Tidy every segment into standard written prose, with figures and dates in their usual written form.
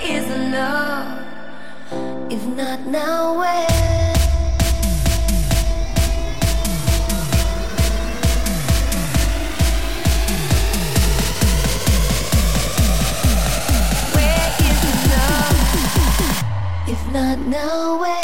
where is the love? If not now, where? Where is the love? If not now, where?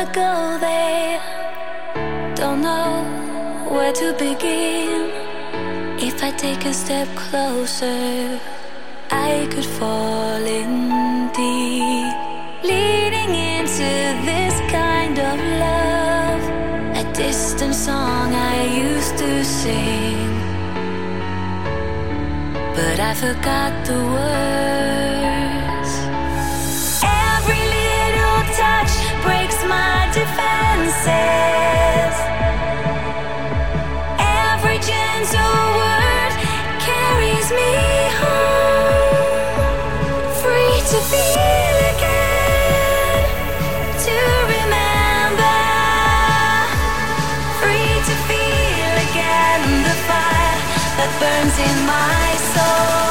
wanna go there. Don't know where to begin. If I take a step closer, I could fall in deep. Leading into this kind of love, a distant song I used to sing, but I forgot the words. Every little touch breaks my defenses. Every gentle word carries me home, free to feel again, to remember, free to feel again the fire that burns in my soul.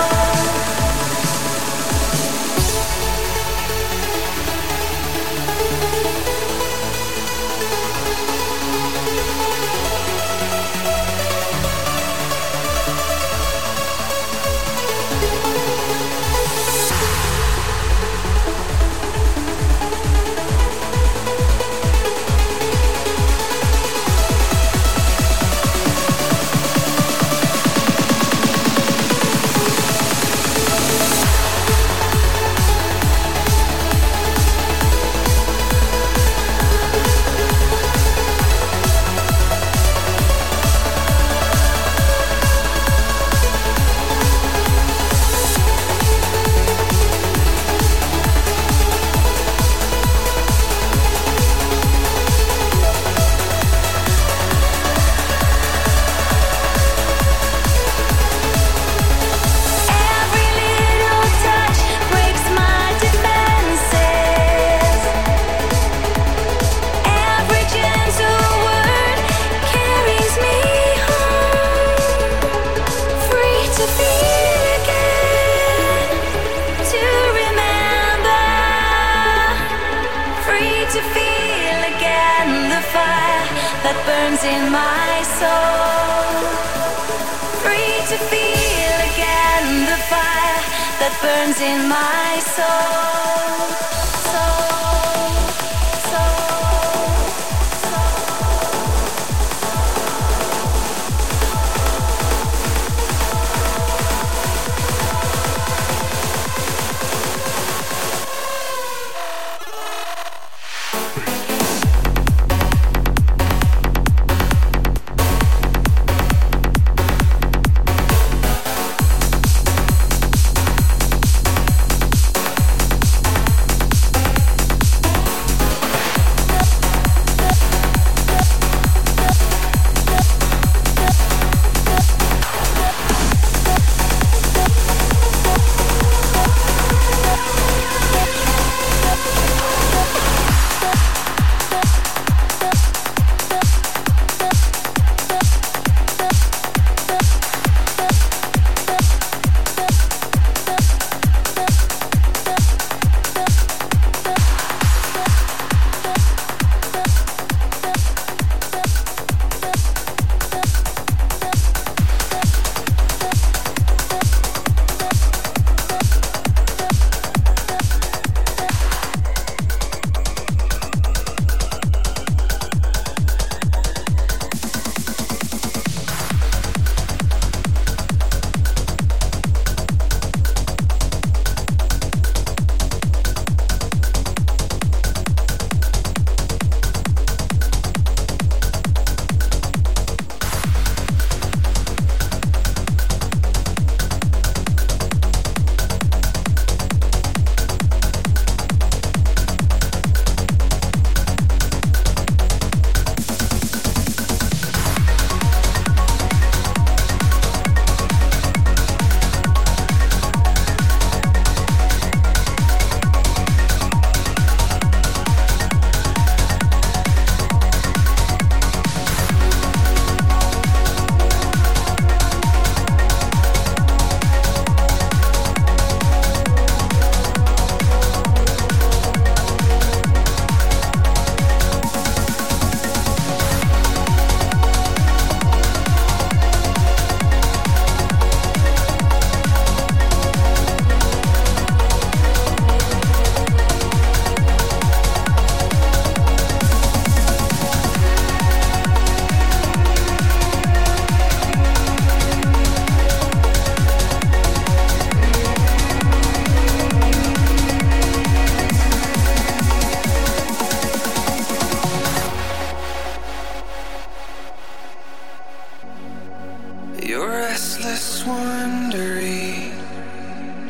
Your restless wandering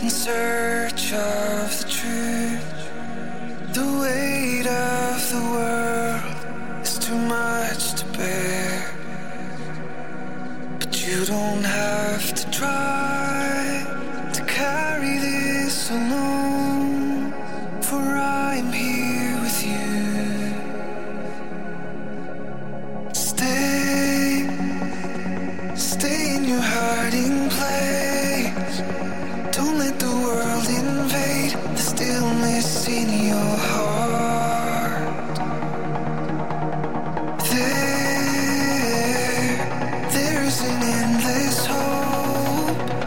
in search of the truth. The weight of the world is too much to bear, but you don't have to try to carry this alone, for I'm here with you. Stay in your hiding place. Don't let the world invade the stillness in your heart. There is an endless hope.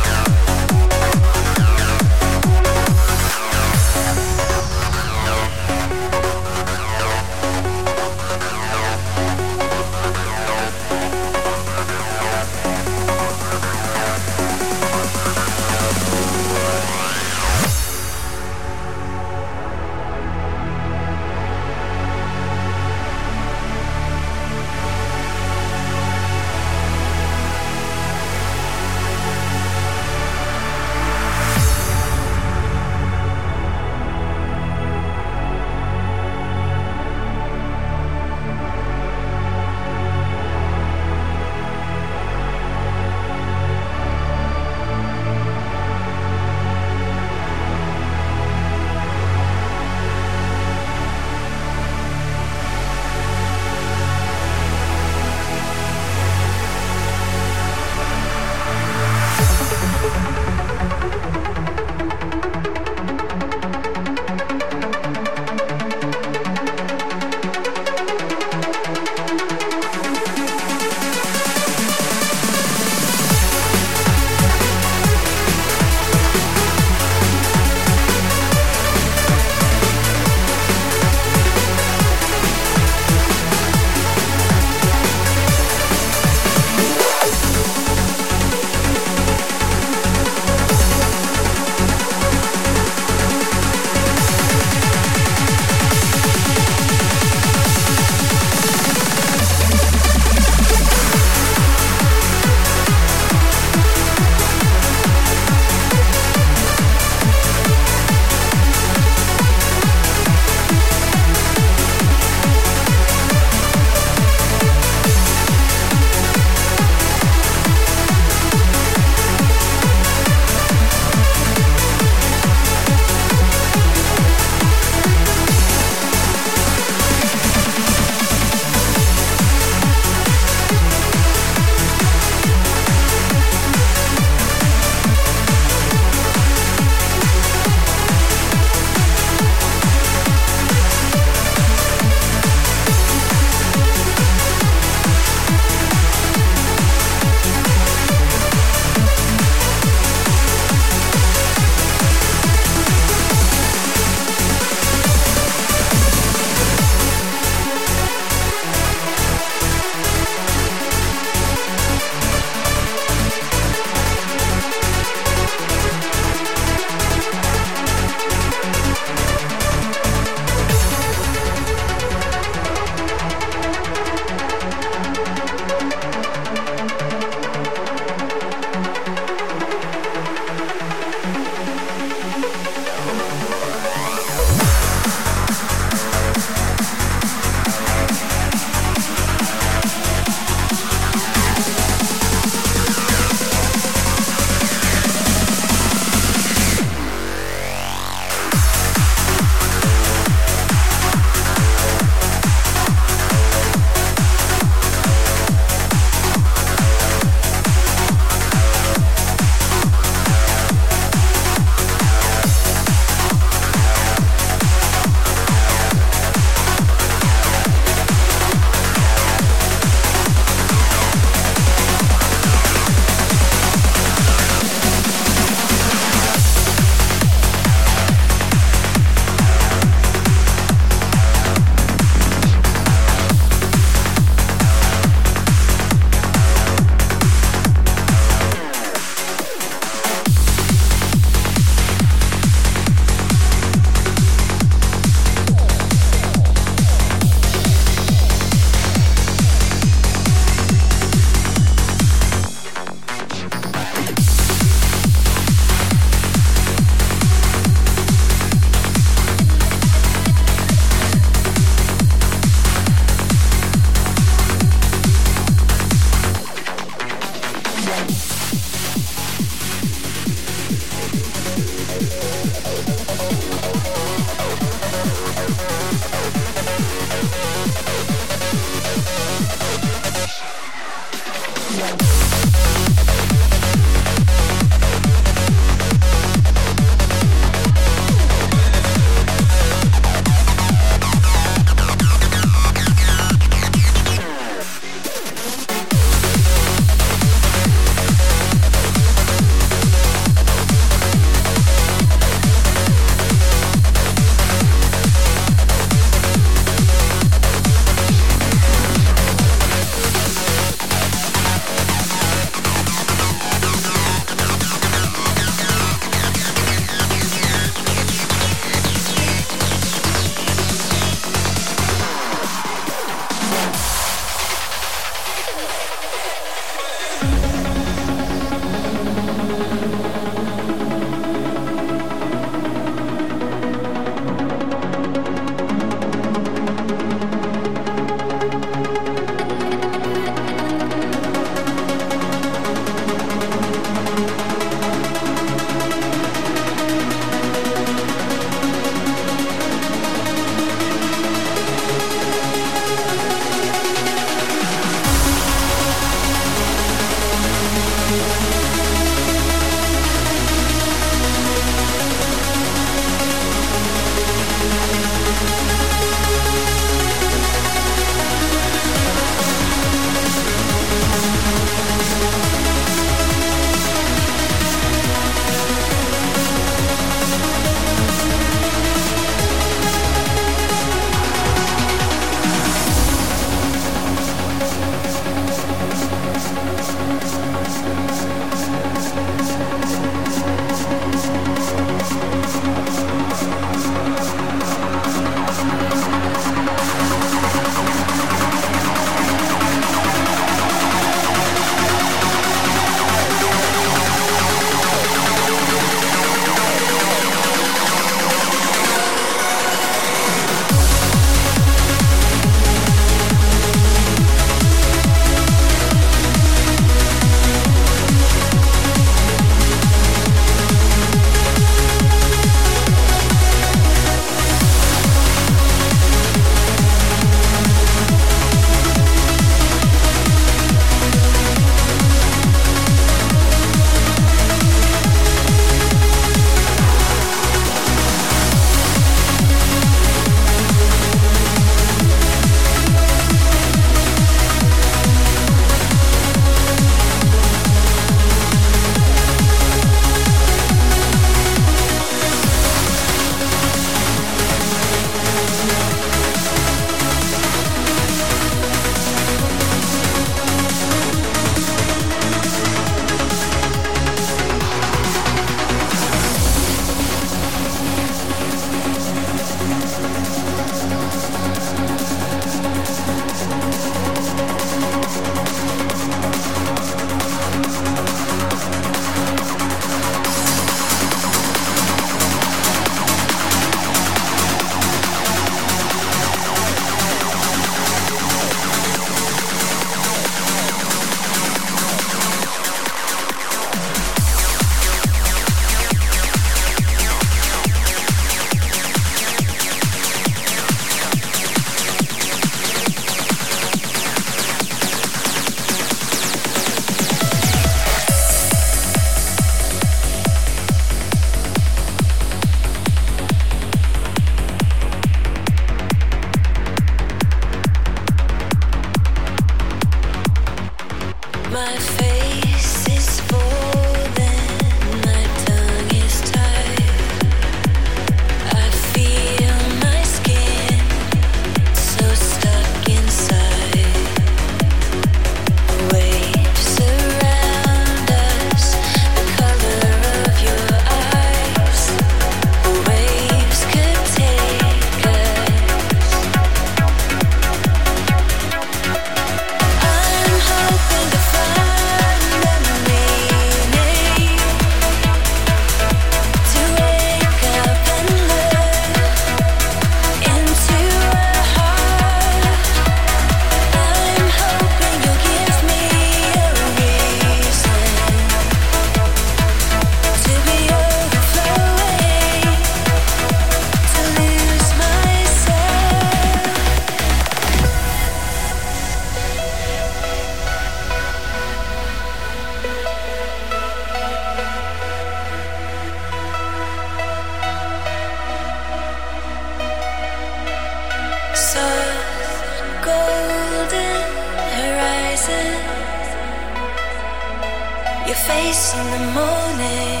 your face in the morning,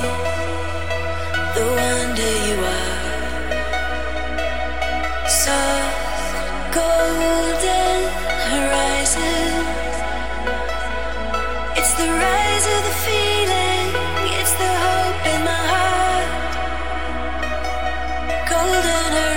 the wonder you are. So golden horizon, it's the rise of the feeling, it's the hope in my heart. Golden horizon.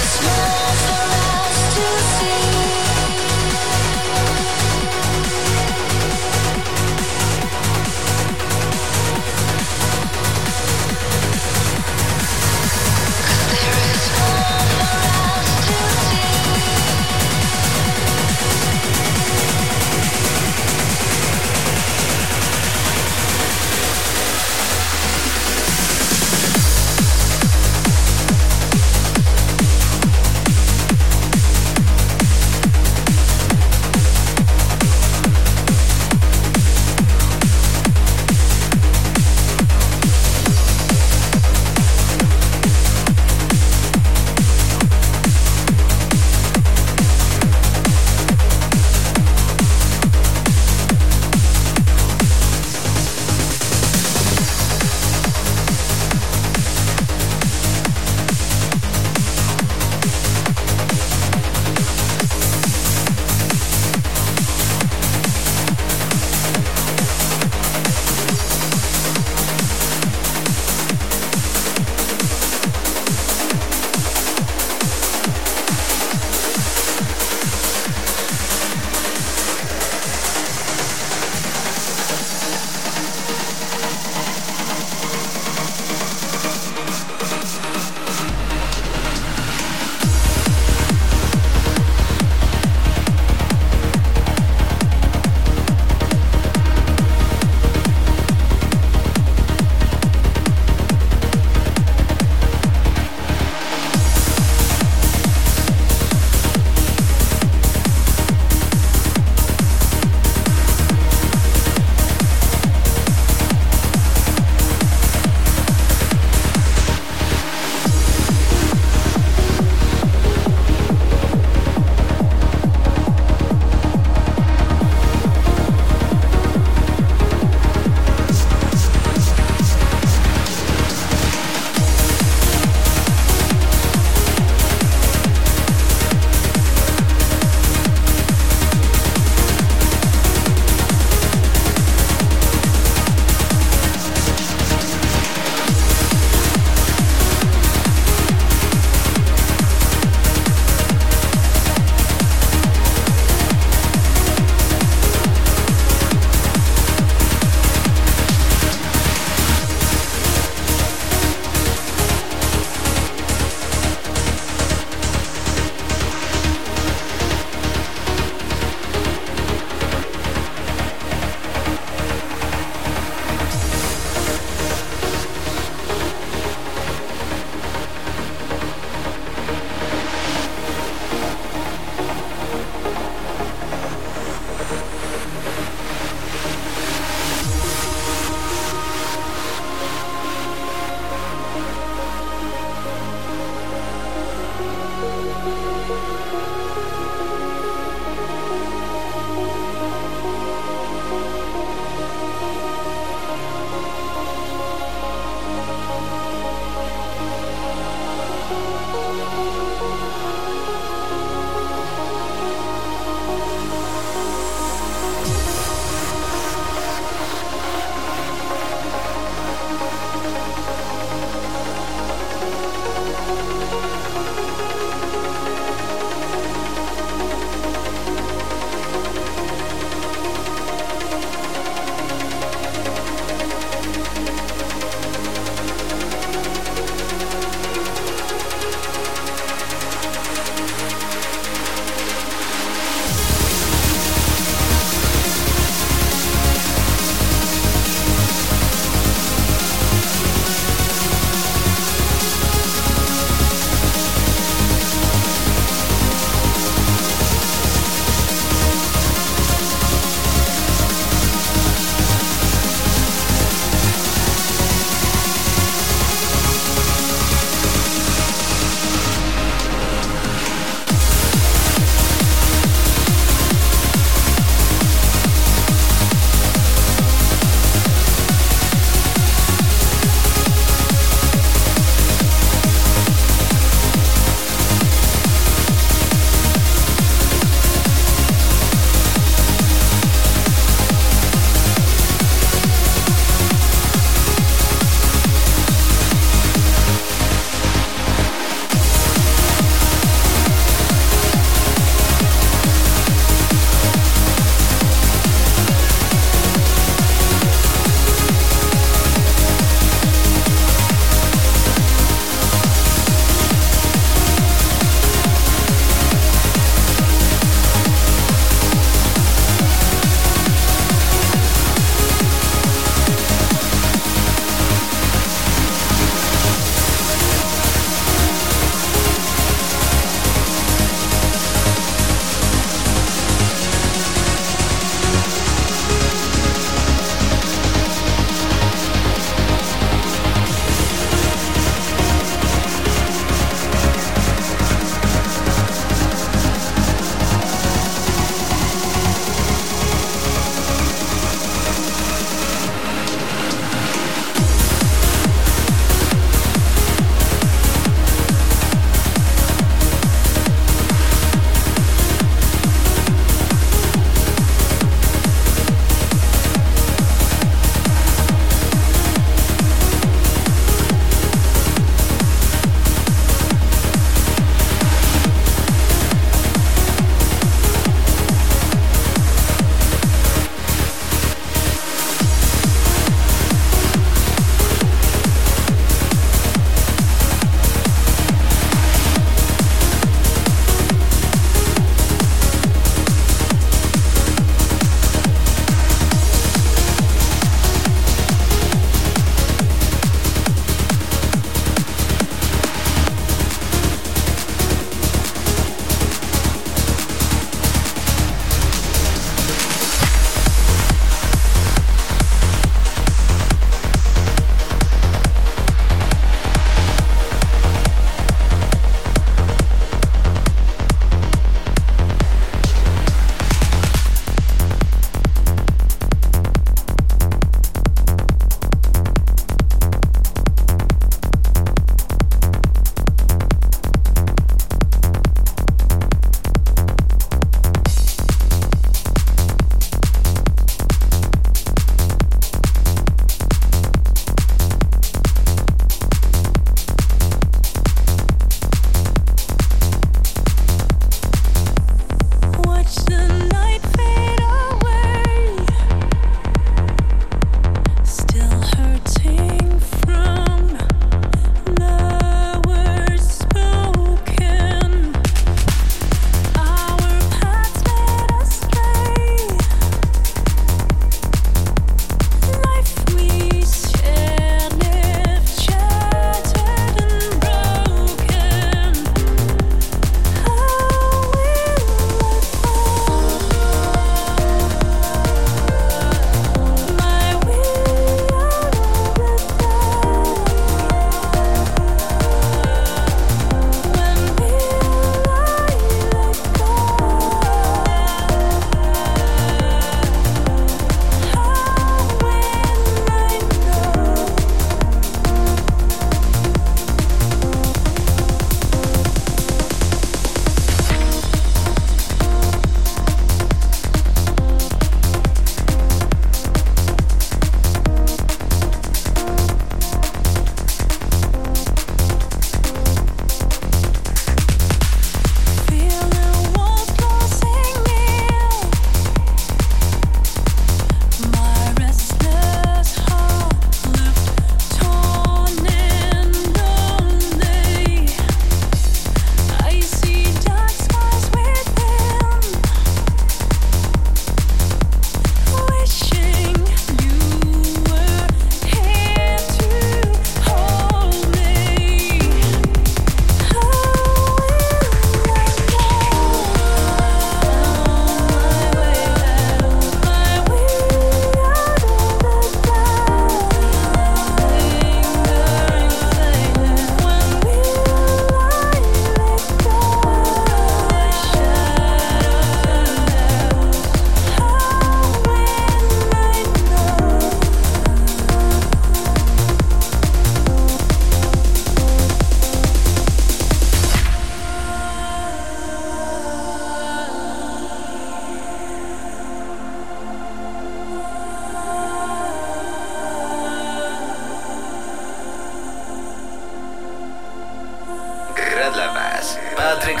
Patryk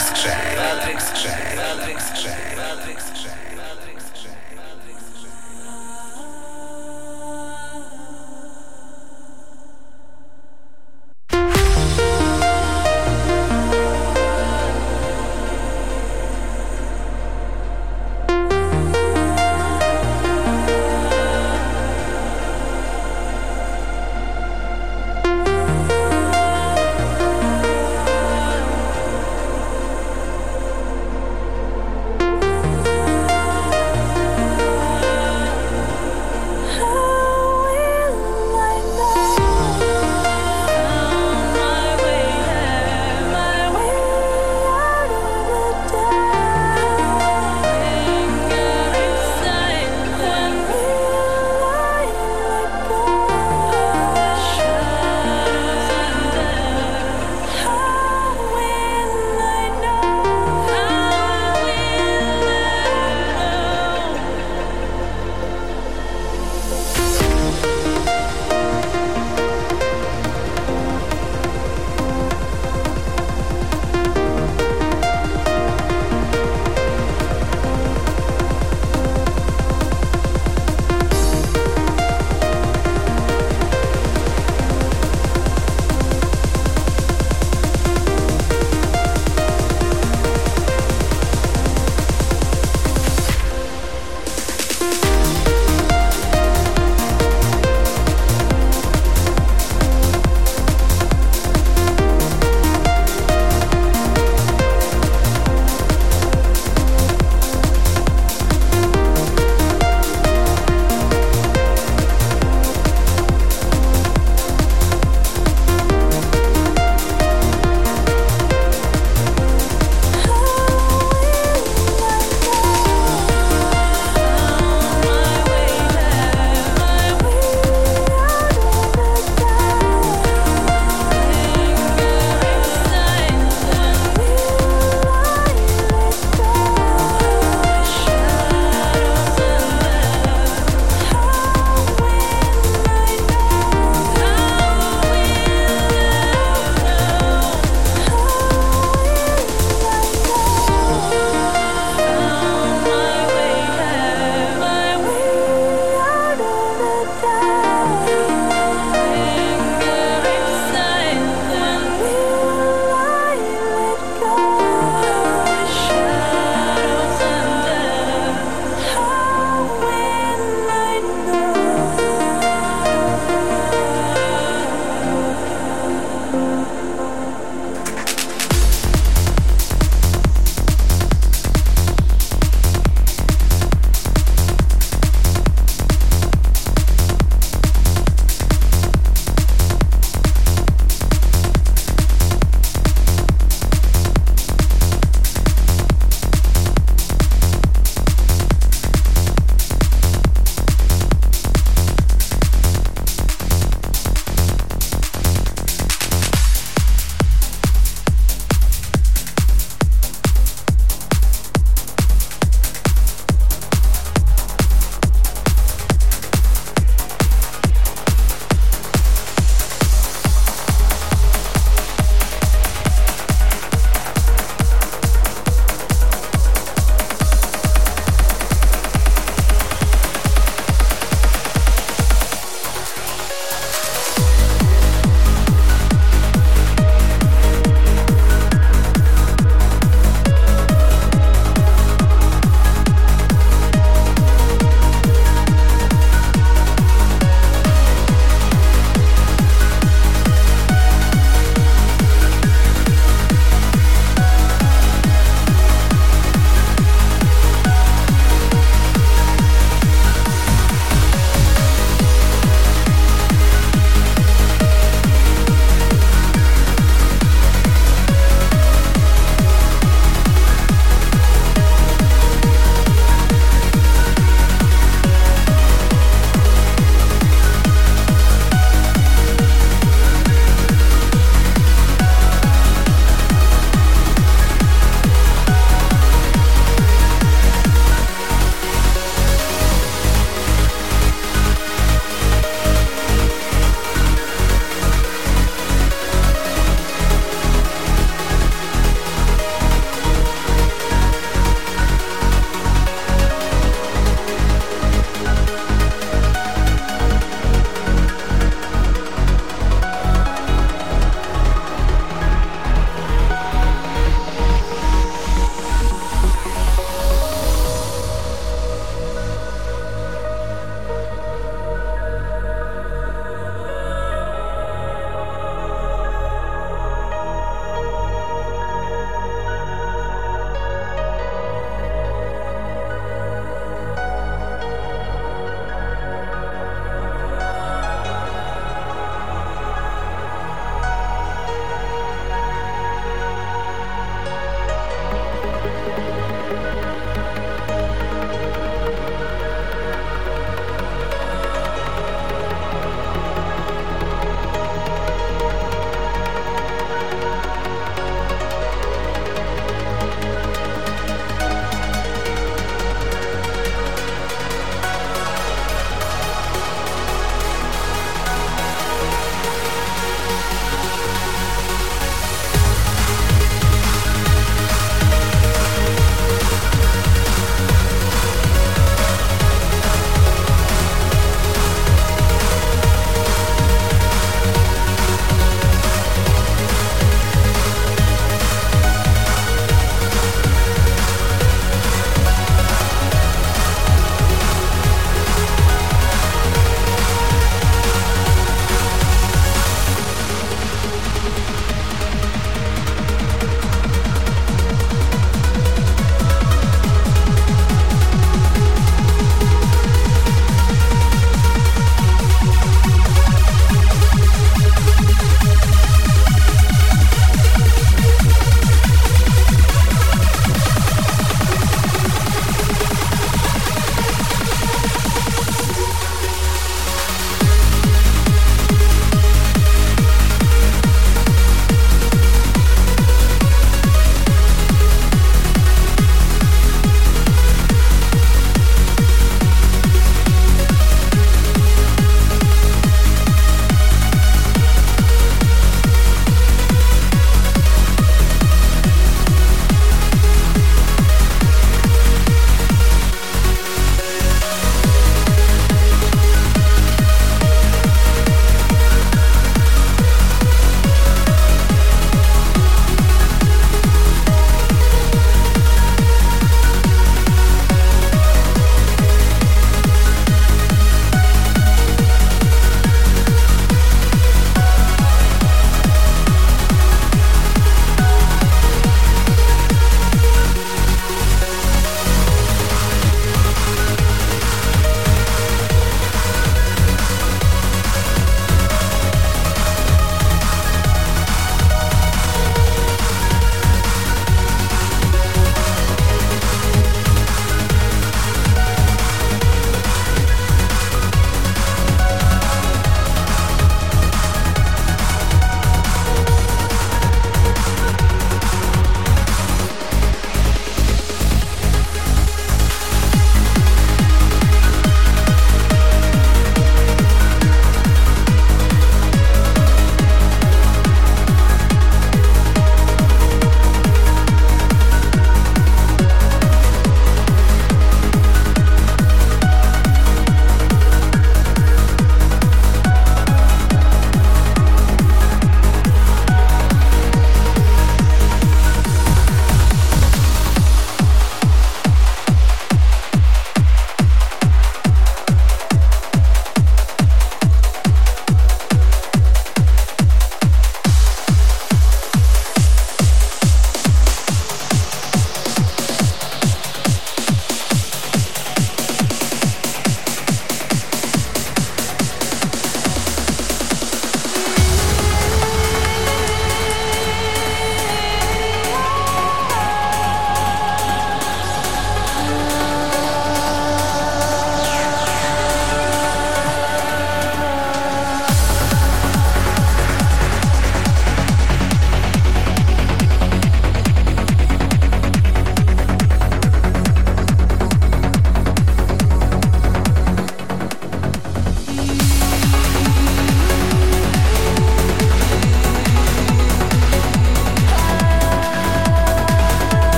Skrzek.